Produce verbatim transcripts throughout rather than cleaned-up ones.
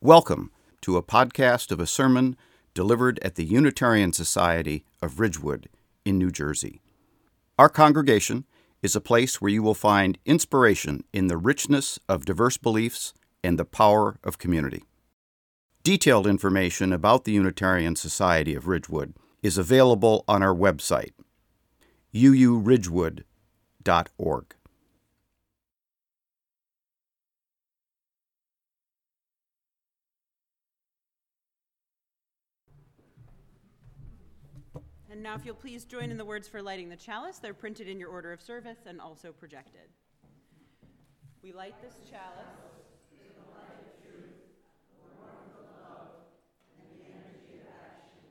Welcome to a podcast of a sermon delivered at the Unitarian Society of Ridgewood in New Jersey. Our congregation is a place where you will find inspiration in the richness of diverse beliefs and the power of community. Detailed information about the Unitarian Society of Ridgewood is available on our website, u u ridgewood dot org. And now if you'll please join in the words for lighting the chalice. They're printed in your order of service and also projected. We light this chalice in the light of truth, the warmth of love, and the energy of action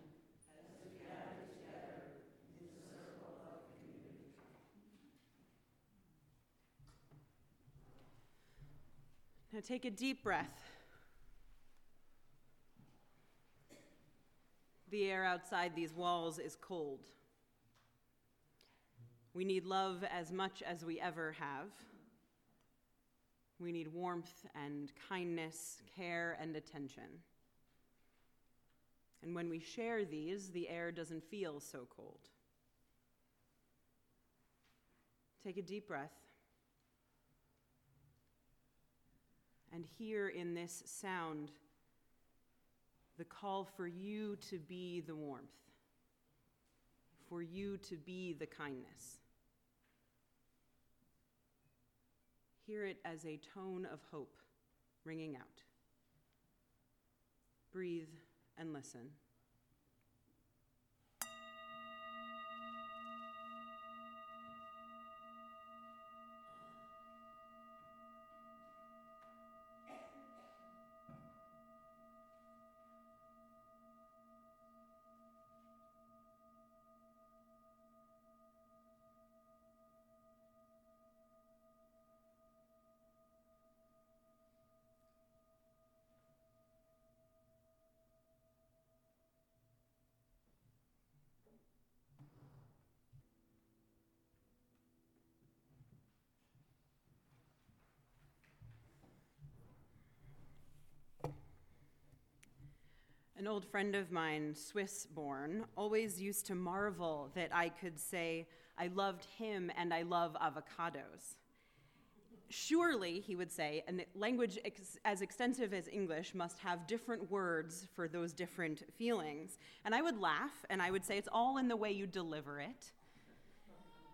as we gather together in the circle of community. Now take a deep breath. The air outside these walls is cold. We need love as much as we ever have. We need warmth and kindness, care and attention. And when we share these, the air doesn't feel so cold. Take a deep breath. And hear in this sound the call for you to be the warmth, for you to be the kindness. Hear it as a tone of hope ringing out. Breathe and listen. An old friend of mine, Swiss-born, always used to marvel that I could say, I loved him and I love avocados. Surely, he would say, a language ex- as extensive as English must have different words for those different feelings. And I would laugh and I would say, it's all in the way you deliver it.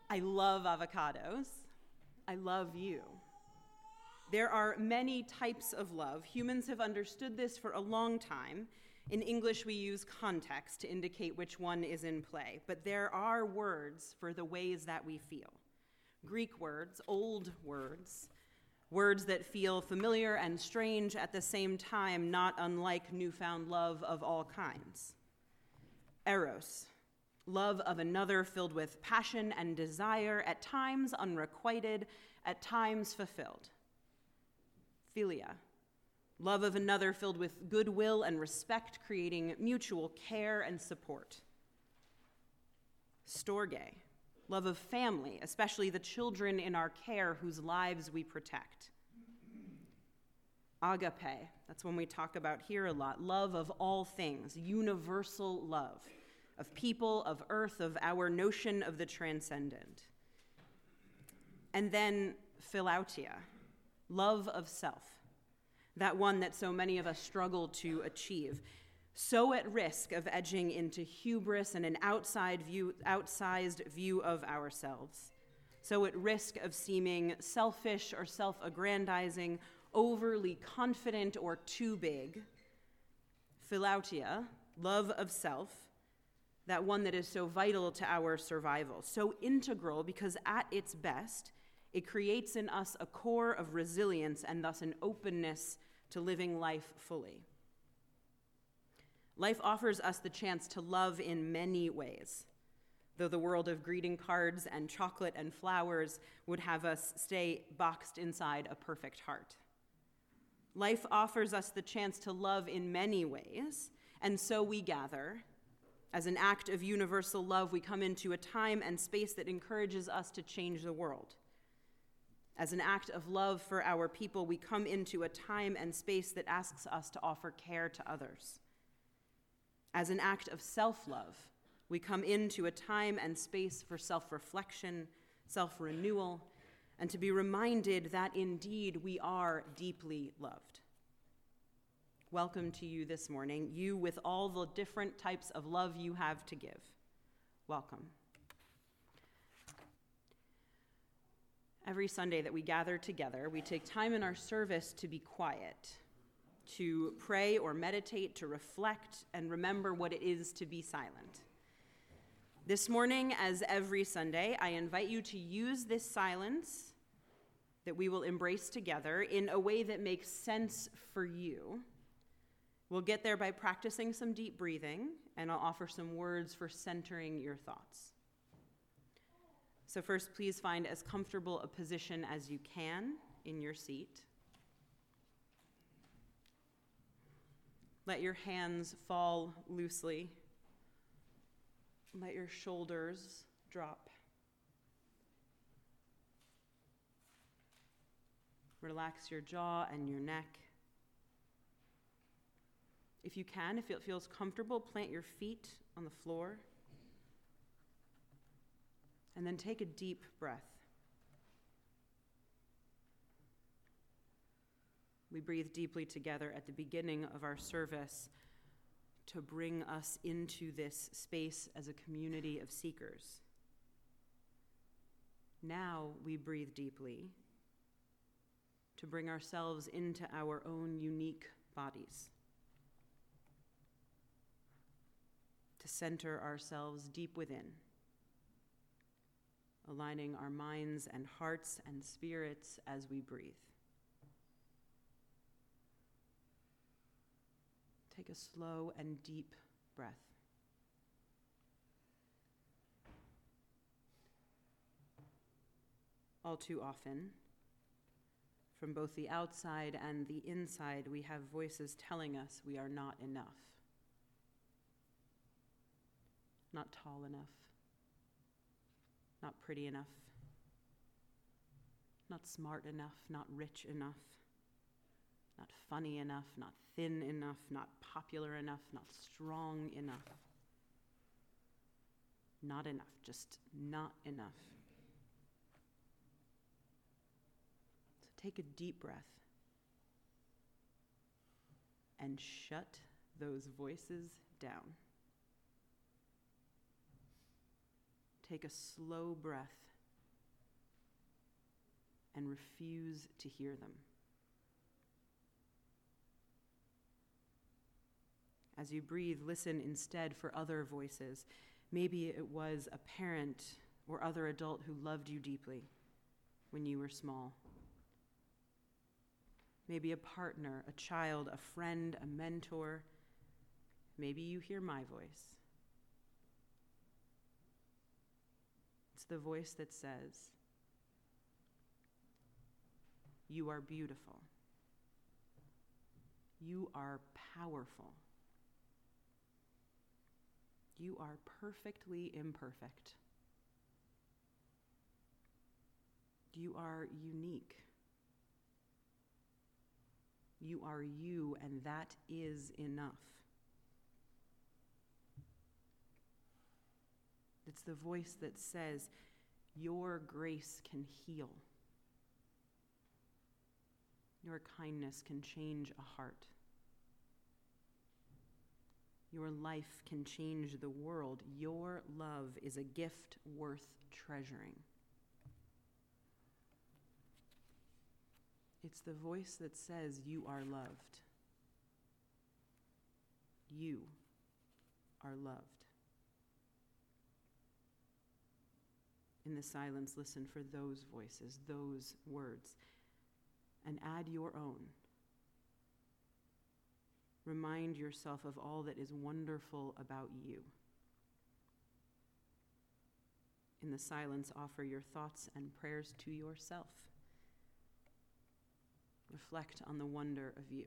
I love avocados. I love you. There are many types of love. Humans have understood this for a long time. In English, we use context to indicate which one is in play, but there are words for the ways that we feel. Greek words, old words, words that feel familiar and strange at the same time, not unlike newfound love of all kinds. Eros, love of another filled with passion and desire, at times unrequited, at times fulfilled. Philia, love of another filled with goodwill and respect, creating mutual care and support. Storge, love of family, especially the children in our care whose lives we protect. Agape, that's one we talk about here a lot, love of all things, universal love, of people, of earth, of our notion of the transcendent. And then Philautia, love of self. That one that so many of us struggle to achieve, so at risk of edging into hubris and an outside view, outsized view of ourselves, so at risk of seeming selfish or self-aggrandizing, overly confident or too big. Philautia, love of self, that one that is so vital to our survival, so integral because at its best, it creates in us a core of resilience and thus an openness to living life fully. Life offers us the chance to love in many ways, though the world of greeting cards and chocolate and flowers would have us stay boxed inside a perfect heart. Life offers us the chance to love in many ways, and so we gather. As an act of universal love, we come into a time and space that encourages us to change the world. As an act of love for our people, we come into a time and space that asks us to offer care to others. As an act of self-love, we come into a time and space for self-reflection, self-renewal, and to be reminded that indeed we are deeply loved. Welcome to you this morning, you with all the different types of love you have to give. Welcome. Every Sunday that we gather together, we take time in our service to be quiet, to pray or meditate, to reflect and remember what it is to be silent. This morning, as every Sunday, I invite you to use this silence that we will embrace together in a way that makes sense for you. We'll get there by practicing some deep breathing, and I'll offer some words for centering your thoughts. So first, please find as comfortable a position as you can in your seat. Let your hands fall loosely. Let your shoulders drop. Relax your jaw and your neck. If you can, if it feels comfortable, plant your feet on the floor. And then take a deep breath. We breathe deeply together at the beginning of our service to bring us into this space as a community of seekers. Now we breathe deeply to bring ourselves into our own unique bodies, to center ourselves deep within, aligning our minds and hearts and spirits as we breathe. Take a slow and deep breath. All too often, from both the outside and the inside, we have voices telling us we are not enough, not tall enough, not pretty enough, not smart enough, not rich enough, not funny enough, not thin enough, not popular enough, not strong enough. Not enough, just not enough. So take a deep breath and shut those voices down. Take a slow breath and refuse to hear them. As you breathe, listen instead for other voices. Maybe it was a parent or other adult who loved you deeply when you were small. Maybe a partner, a child, a friend, a mentor. Maybe you hear my voice. The voice that says, you are beautiful, you are powerful, you are perfectly imperfect, you are unique, you are you, and that is enough. It's the voice that says, your grace can heal. Your kindness can change a heart. Your life can change the world. Your love is a gift worth treasuring. It's the voice that says, you are loved. You are loved. In the silence, listen for those voices, those words, and add your own. Remind yourself of all that is wonderful about you. In the silence, offer your thoughts and prayers to yourself. Reflect on the wonder of you.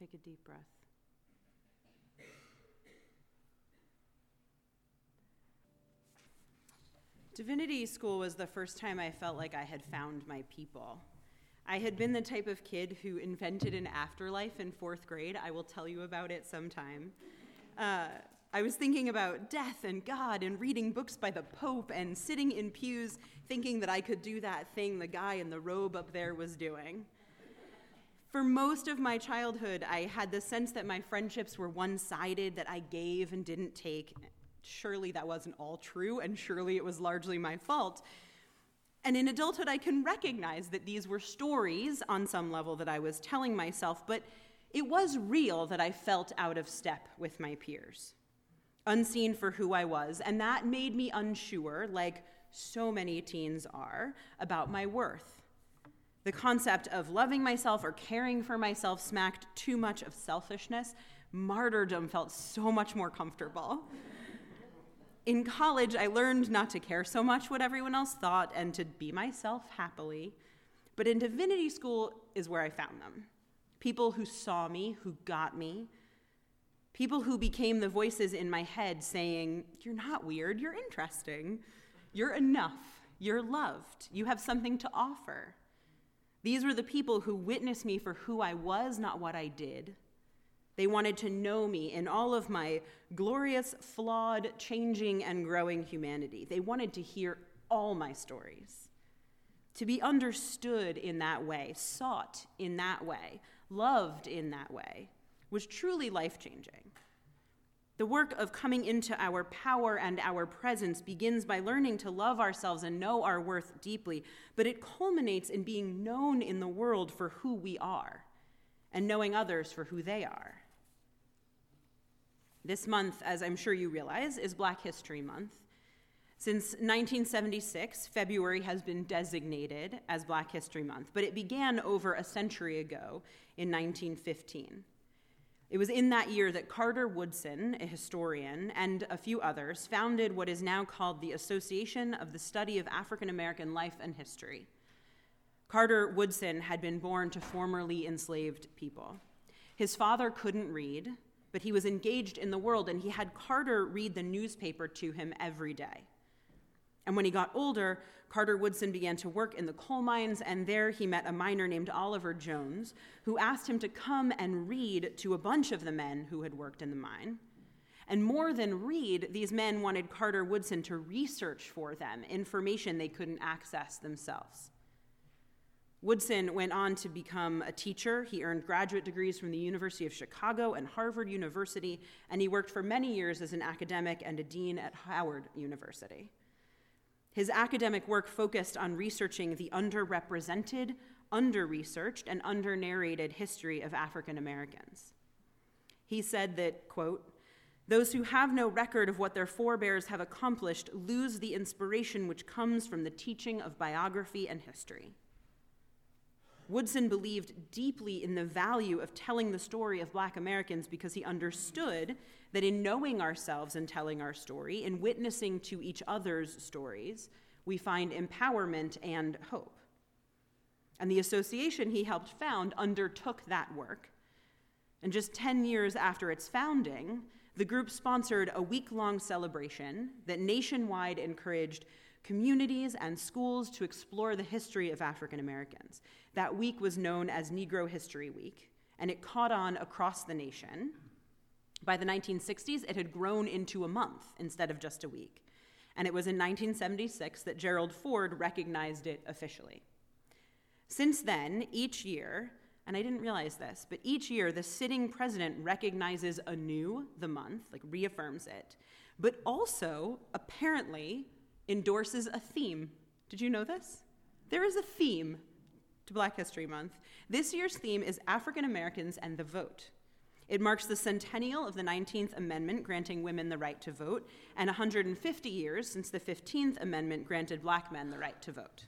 Take a deep breath. Divinity school was the first time I felt like I had found my people. I had been the type of kid who invented an afterlife in fourth grade. I will tell you about it sometime. Uh, I was thinking about death and God and reading books by the Pope and sitting in pews thinking that I could do that thing the guy in the robe up there was doing. For most of my childhood, I had the sense that my friendships were one-sided, that I gave and didn't take. Surely that wasn't all true, and surely it was largely my fault. And in adulthood, I can recognize that these were stories on some level that I was telling myself, but it was real that I felt out of step with my peers, unseen for who I was, and that made me unsure, like so many teens are, about my worth. The concept of loving myself or caring for myself smacked too much of selfishness. Martyrdom felt so much more comfortable. In college, I learned not to care so much what everyone else thought and to be myself happily. But in divinity school is where I found them. People who saw me, who got me. People who became the voices in my head saying, "You're not weird, you're interesting. You're enough, you're loved, you have something to offer." These were the people who witnessed me for who I was, not what I did. They wanted to know me in all of my glorious, flawed, changing, and growing humanity. They wanted to hear all my stories, to be understood in that way, sought in that way, loved in that way, was truly life-changing. The work of coming into our power and our presence begins by learning to love ourselves and know our worth deeply, but it culminates in being known in the world for who we are, and knowing others for who they are. This month, as I'm sure you realize, is Black History Month. Since nineteen seventy-six, February has been designated as Black History Month, but it began over a century ago in nineteen fifteen. It was in that year that Carter Woodson, a historian, and a few others founded what is now called the Association of the Study of African American Life and History. Carter Woodson had been born to formerly enslaved people. His father couldn't read, but he was engaged in the world, and he had Carter read the newspaper to him every day. And when he got older, Carter Woodson began to work in the coal mines, and there he met a miner named Oliver Jones, who asked him to come and read to a bunch of the men who had worked in the mine. And more than read, these men wanted Carter Woodson to research for them information they couldn't access themselves. Woodson went on to become a teacher. He earned graduate degrees from the University of Chicago and Harvard University, and he worked for many years as an academic and a dean at Howard University. His academic work focused on researching the underrepresented, under-researched, and under-narrated history of African Americans. He said that, quote, "Those who have no record of what their forebears have accomplished lose the inspiration which comes from the teaching of biography and history." Woodson believed deeply in the value of telling the story of Black Americans because he understood that in knowing ourselves and telling our story, in witnessing to each other's stories, we find empowerment and hope. And the association he helped found undertook that work. And just ten years after its founding, the group sponsored a week-long celebration that nationwide encouraged communities and schools to explore the history of African Americans. That week was known as Negro History Week, and it caught on across the nation. By the nineteen sixties, it had grown into a month instead of just a week. And it was in nineteen seventy-six that Gerald Ford recognized it officially. Since then, each year, and I didn't realize this, but each year the sitting president recognizes anew the month, like reaffirms it, but also apparently endorses a theme. Did you know this? There is a theme to Black History Month. This year's theme is African Americans and the vote. It marks the centennial of the nineteenth Amendment granting women the right to vote, and one hundred fifty years since the fifteenth Amendment granted Black men the right to vote.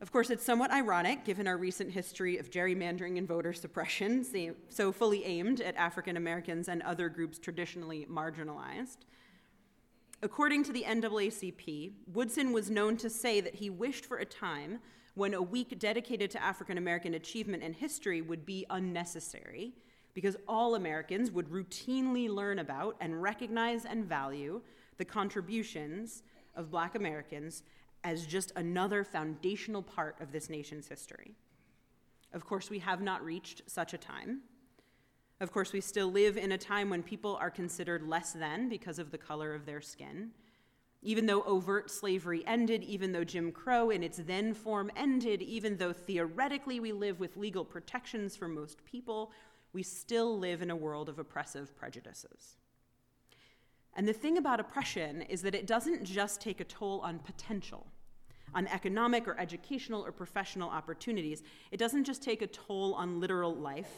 Of course, it's somewhat ironic, given our recent history of gerrymandering and voter suppression, so fully aimed at African Americans and other groups traditionally marginalized. According to the N double A C P, Woodson was known to say that he wished for a time when a week dedicated to African American achievement and history would be unnecessary, because all Americans would routinely learn about and recognize and value the contributions of Black Americans as just another foundational part of this nation's history. Of course, we have not reached such a time. Of course, we still live in a time when people are considered less than because of the color of their skin. Even though overt slavery ended, even though Jim Crow in its then form ended, even though theoretically we live with legal protections for most people, we still live in a world of oppressive prejudices. And the thing about oppression is that it doesn't just take a toll on potential, on economic or educational or professional opportunities. It doesn't just take a toll on literal life,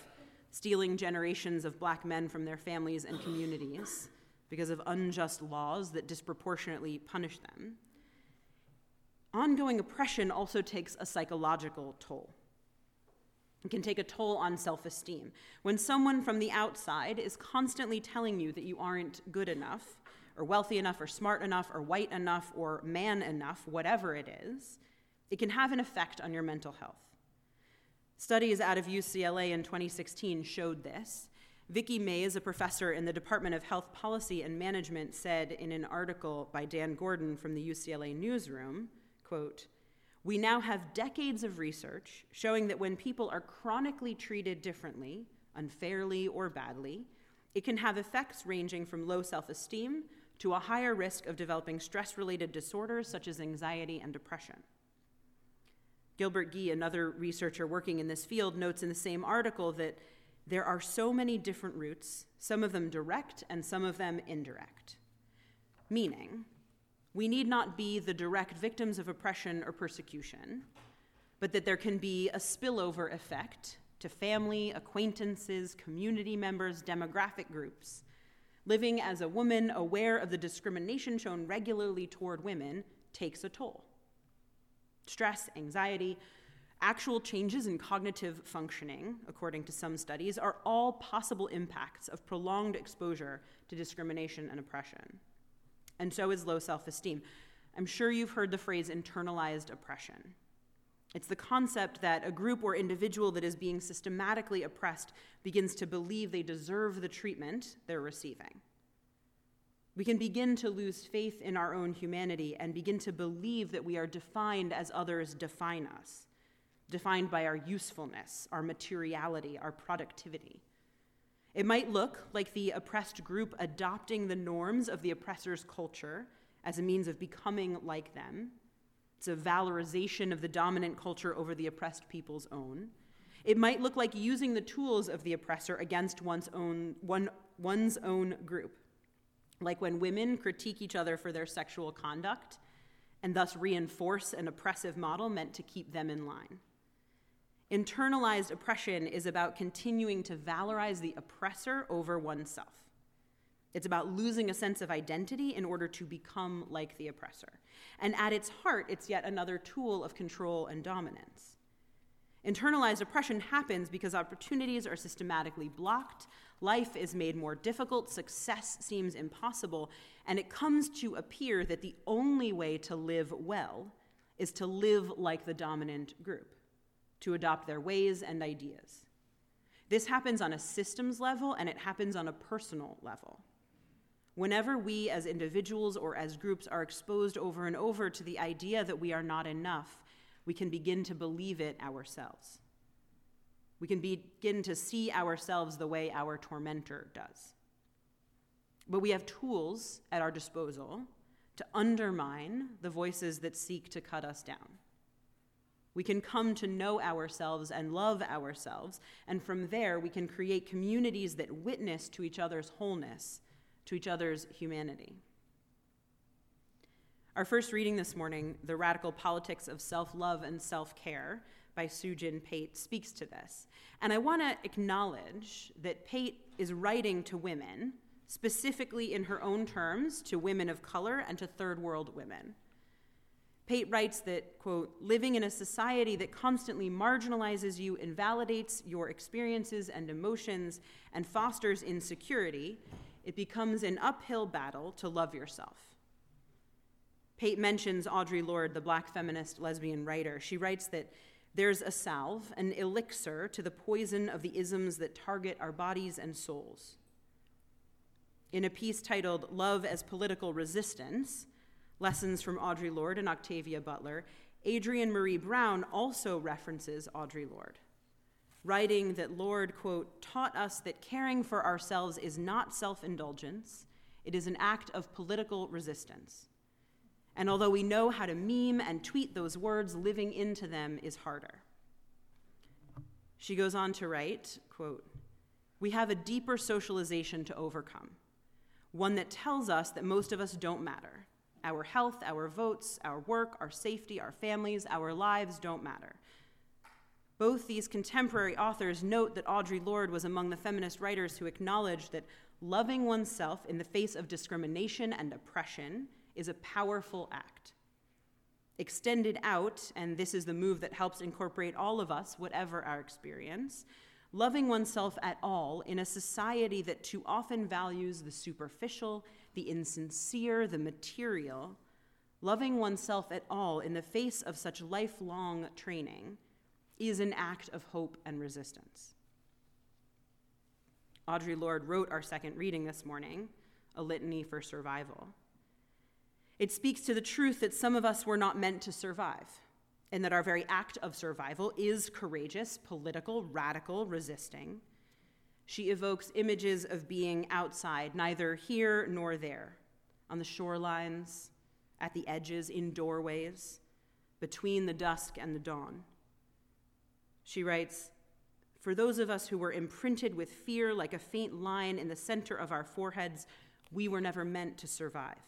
stealing generations of Black men from their families and communities because of unjust laws that disproportionately punish them. Ongoing oppression also takes a psychological toll. It can take a toll on self-esteem. When someone from the outside is constantly telling you that you aren't good enough, or wealthy enough, or smart enough, or white enough, or man enough, whatever it is, it can have an effect on your mental health. Studies out of U C L A in twenty sixteen showed this. Vicki May, a professor in the Department of Health Policy and Management, said in an article by Dan Gordon from the U C L A newsroom, quote, "We now have decades of research showing that when people are chronically treated differently, unfairly or badly, it can have effects ranging from low self-esteem to a higher risk of developing stress-related disorders such as anxiety and depression." Gilbert Gee, another researcher working in this field, notes in the same article that there are so many different routes, some of them direct and some of them indirect, meaning we need not be the direct victims of oppression or persecution, but that there can be a spillover effect to family, acquaintances, community members, demographic groups. Living as a woman aware of the discrimination shown regularly toward women takes a toll. Stress, anxiety, actual changes in cognitive functioning, according to some studies, are all possible impacts of prolonged exposure to discrimination and oppression. And so is low self-esteem. I'm sure you've heard the phrase internalized oppression. It's the concept that a group or individual that is being systematically oppressed begins to believe they deserve the treatment they're receiving. We can begin to lose faith in our own humanity and begin to believe that we are defined as others define us, defined by our usefulness, our materiality, our productivity. It might look like the oppressed group adopting the norms of the oppressor's culture as a means of becoming like them. It's a valorization of the dominant culture over the oppressed people's own. It might look like using the tools of the oppressor against one's own, one, one's own group, like when women critique each other for their sexual conduct and thus reinforce an oppressive model meant to keep them in line. Internalized oppression is about continuing to valorize the oppressor over oneself. It's about losing a sense of identity in order to become like the oppressor. And at its heart, it's yet another tool of control and dominance. Internalized oppression happens because opportunities are systematically blocked, life is made more difficult, success seems impossible, and it comes to appear that the only way to live well is to live like the dominant group, to adopt their ways and ideas. This happens on a systems level, and it happens on a personal level. Whenever we as individuals or as groups are exposed over and over to the idea that we are not enough, we can begin to believe it ourselves. We can begin to see ourselves the way our tormentor does. But we have tools at our disposal to undermine the voices that seek to cut us down. We can come to know ourselves and love ourselves, and from there we can create communities that witness to each other's wholeness, to each other's humanity. Our first reading this morning, The Radical Politics of Self-Love and Self-Care by Sujin Pate, speaks to this. And I want to acknowledge that Pate is writing to women, specifically in her own terms, to women of color and to third world women. Pate writes that, quote, "Living in a society that constantly marginalizes you, invalidates your experiences and emotions, and fosters insecurity, it becomes an uphill battle to love yourself. Pate mentions Audre Lorde, the black feminist lesbian writer. She writes that there's a salve, an elixir to the poison of the isms that target our bodies and souls. In a piece titled Love as Political Resistance, Lessons from Audre Lorde and Octavia Butler, Adrienne Marie Brown also references Audre Lorde, writing that Lorde, quote, taught us that caring for ourselves is not self-indulgence, it is an act of political resistance. And although we know how to meme and tweet those words, living into them is harder. She goes on to write, quote, we have a deeper socialization to overcome, one that tells us that most of us don't matter. Our health, our votes, our work, our safety, our families, our lives don't matter. Both these contemporary authors note that Audre Lorde was among the feminist writers who acknowledged that loving oneself in the face of discrimination and oppression is a powerful act. Extended out, and this is the move that helps incorporate all of us, whatever our experience, loving oneself at all in a society that too often values the superficial, the insincere, the material, loving oneself at all in the face of such lifelong training is an act of hope and resistance. Audre Lorde wrote our second reading this morning, A Litany for Survival. It speaks to the truth that some of us were not meant to survive, and that our very act of survival is courageous, political, radical, resisting. She evokes images of being outside, neither here nor there, on the shorelines, at the edges, in doorways, between the dusk and the dawn. She writes, for those of us who were imprinted with fear like a faint line in the center of our foreheads, we were never meant to survive.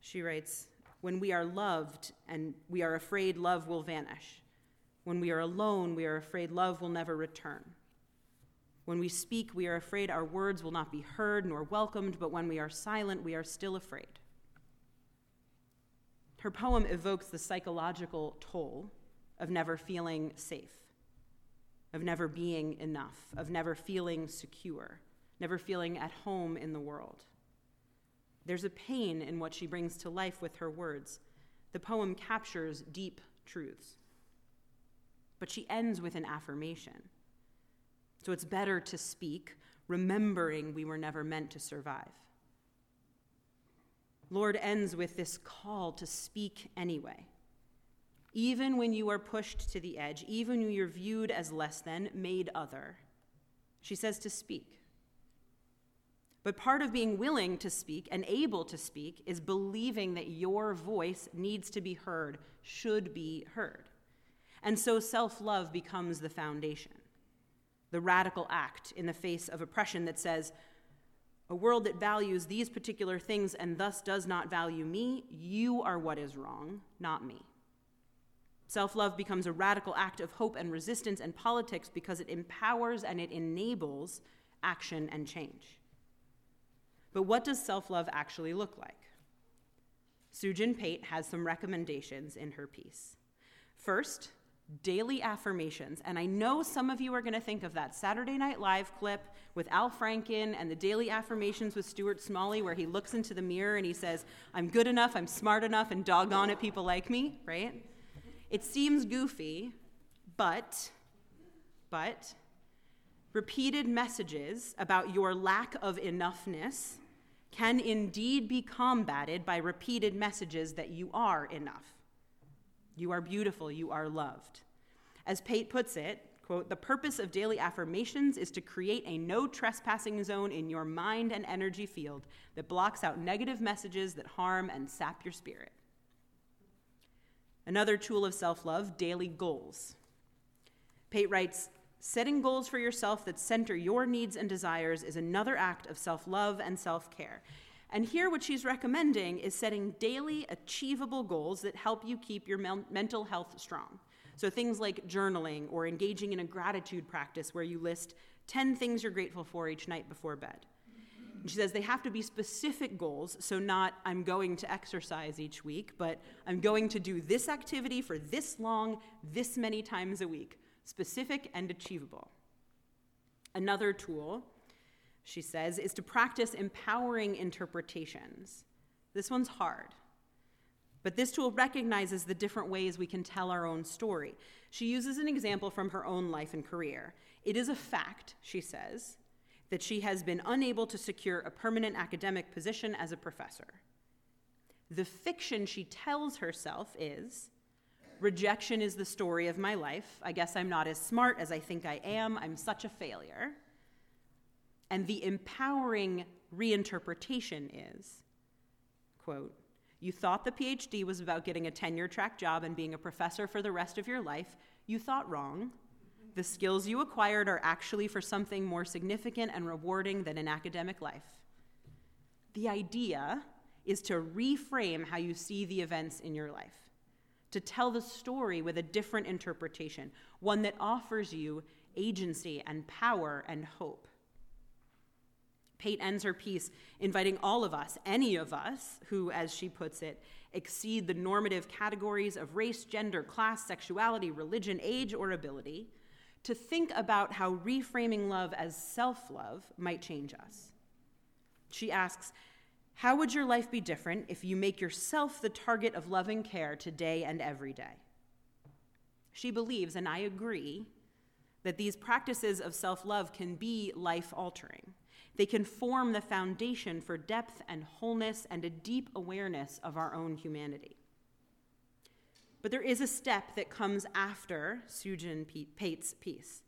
She writes, when we are loved and we are afraid love will vanish. When we are alone, we are afraid love will never return. When we speak, we are afraid our words will not be heard nor welcomed, but when we are silent, we are still afraid. Her poem evokes the psychological toll of never feeling safe, of never being enough, of never feeling secure, never feeling at home in the world. There's a pain in what she brings to life with her words. The poem captures deep truths. But she ends with an affirmation. So it's better to speak, remembering we were never meant to survive. Lorde ends with this call to speak anyway. Even when you are pushed to the edge, even when you're viewed as less than, made other, she says to speak. But part of being willing to speak and able to speak is believing that your voice needs to be heard, should be heard. And so self-love becomes the foundation, the radical act in the face of oppression that says, a world that values these particular things and thus does not value me, you are what is wrong, not me. Self-love becomes a radical act of hope and resistance and politics because it empowers and it enables action and change. But what does self-love actually look like? Sujin Pate has some recommendations in her piece. First, daily affirmations. And I know some of you are going to think of that Saturday Night Live clip with Al Franken and the daily affirmations with Stuart Smalley where he looks into the mirror and he says, I'm good enough, I'm smart enough, and doggone it, people like me, right? It seems goofy, but, but, repeated messages about your lack of enoughness can indeed be combated by repeated messages that you are enough. You are beautiful, you are loved. As Pate puts it, quote, the purpose of daily affirmations is to create a no trespassing zone in your mind and energy field that blocks out negative messages that harm and sap your spirit. Another tool of self-love, daily goals. Pate writes, setting goals for yourself that center your needs and desires is another act of self-love and self-care. And here what she's recommending is setting daily achievable goals that help you keep your me- mental health strong. So things like journaling or engaging in a gratitude practice where you list ten things you're grateful for each night before bed. And she says they have to be specific goals, so not I'm going to exercise each week, but I'm going to do this activity for this long, this many times a week. Specific and achievable. Another tool, she says, is to practice empowering interpretations. This one's hard. But this tool recognizes the different ways we can tell our own story. She uses an example from her own life and career. It is a fact, she says, that she has been unable to secure a permanent academic position as a professor. The fiction she tells herself is, rejection is the story of my life. I guess I'm not as smart as I think I am. I'm such a failure. And the empowering reinterpretation is, quote, you thought the PhD was about getting a tenure-track job and being a professor for the rest of your life. You thought wrong. The skills you acquired are actually for something more significant and rewarding than an academic life. The idea is to reframe how you see the events in your life, to tell the story with a different interpretation, one that offers you agency and power and hope. Pate ends her piece inviting all of us, any of us, who, as she puts it, exceed the normative categories of race, gender, class, sexuality, religion, age, or ability, to think about how reframing love as self-love might change us. She asks, how would your life be different if you make yourself the target of loving care today and every day? She believes, and I agree, that these practices of self-love can be life-altering. They can form the foundation for depth and wholeness and a deep awareness of our own humanity. But there is a step that comes after Sujin Pate's piece,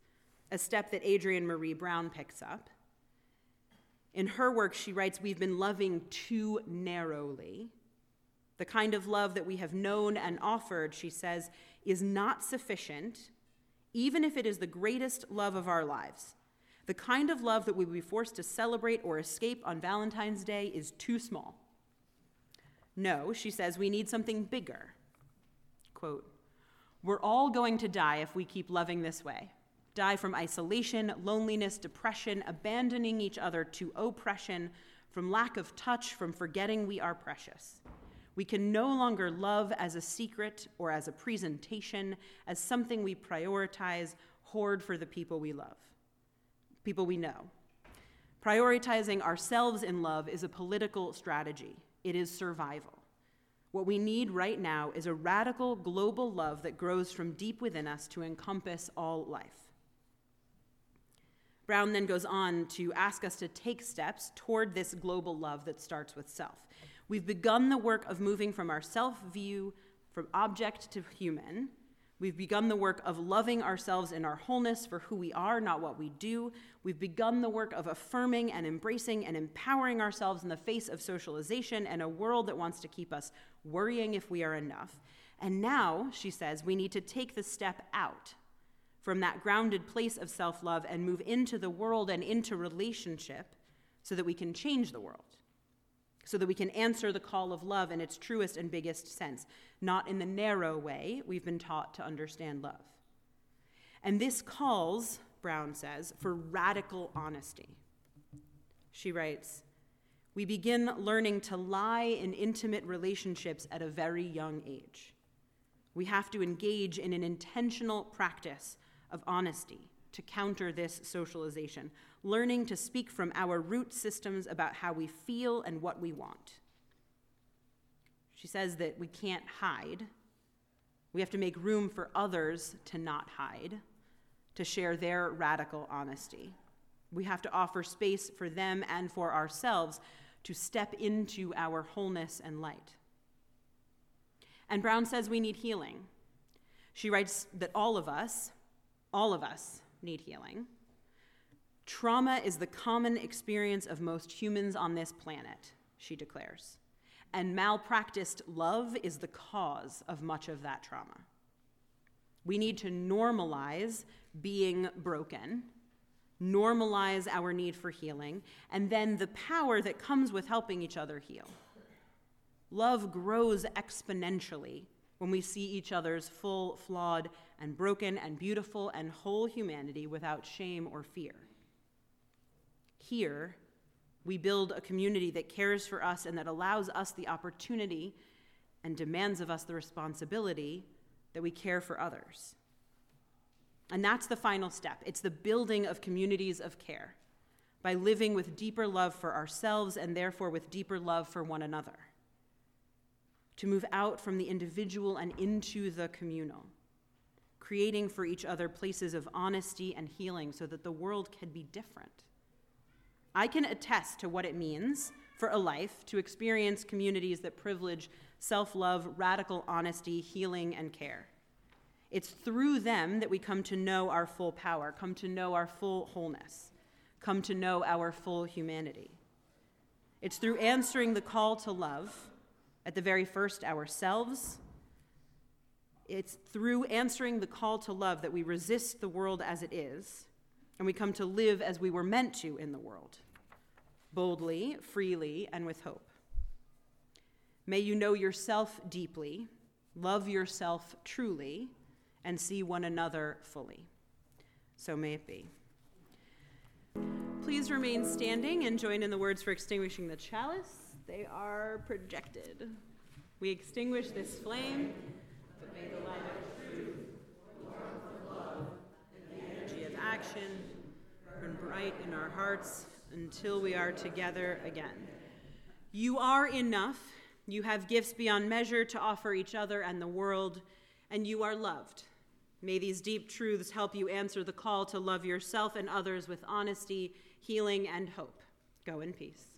a step that Adrienne Marie Brown picks up. In her work, she writes, we've been loving too narrowly. The kind of love that we have known and offered, she says, is not sufficient, even if it is the greatest love of our lives. The kind of love that we would be forced to celebrate or escape on Valentine's Day is too small. No, she says, we need something bigger. Quote, we're all going to die if we keep loving this way. Die from isolation, loneliness, depression, abandoning each other to oppression, from lack of touch, from forgetting we are precious. We can no longer love as a secret or as a presentation, as something we prioritize, hoard for the people we love. People we know. Prioritizing ourselves in love is a political strategy. It is survival. What we need right now is a radical global love that grows from deep within us to encompass all life. Brown then goes on to ask us to take steps toward this global love that starts with self. We've begun the work of moving from our self-view, from object to human. We've begun the work of loving ourselves in our wholeness for who we are, not what we do. We've begun the work of affirming and embracing and empowering ourselves in the face of socialization and a world that wants to keep us worrying if we are enough. And now, she says, we need to take the step out from that grounded place of self-love and move into the world and into relationship so that we can change the world, so that we can answer the call of love in its truest and biggest sense, not in the narrow way we've been taught to understand love. And this calls, Brown says, for radical honesty. She writes, we begin learning to lie in intimate relationships at a very young age. We have to engage in an intentional practice of honesty to counter this socialization, learning to speak from our root systems about how we feel and what we want. She says that we can't hide. We have to make room for others to not hide, to share their radical honesty. We have to offer space for them and for ourselves to step into our wholeness and light. And Brown says we need healing. She writes that all of us, all of us need healing. Trauma is the common experience of most humans on this planet, she declares, and malpracticed love is the cause of much of that trauma. We need to normalize being broken, normalize our need for healing, and then the power that comes with helping each other heal. Love grows exponentially when we see each other's full, flawed, and broken, and beautiful, and whole humanity without shame or fear. Here, we build a community that cares for us and that allows us the opportunity and demands of us the responsibility that we care for others. And that's the final step. It's the building of communities of care by living with deeper love for ourselves and therefore with deeper love for one another. to move out from the individual and into the communal, creating for each other places of honesty and healing so that the world can be different. I can attest to what it means for a life to experience communities that privilege self-love, radical honesty, healing, and care. It's through them that we come to know our full power, come to know our full wholeness, come to know our full humanity. It's through answering the call to love, at the very first ourselves. It's through answering the call to love that we resist the world as it is, and we come to live as we were meant to in the world, boldly, freely, and with hope. May you know yourself deeply, love yourself truly, and see one another fully. So may it be. Please remain standing and join in the words for extinguishing the chalice. They are projected. We extinguish this flame, but may the light of truth, the warmth of love, and the energy of action burn bright in our hearts until we are together again. You are enough. You have gifts beyond measure to offer each other and the world, and you are loved. May these deep truths help you answer the call to love yourself and others with honesty, healing, and hope. Go in peace.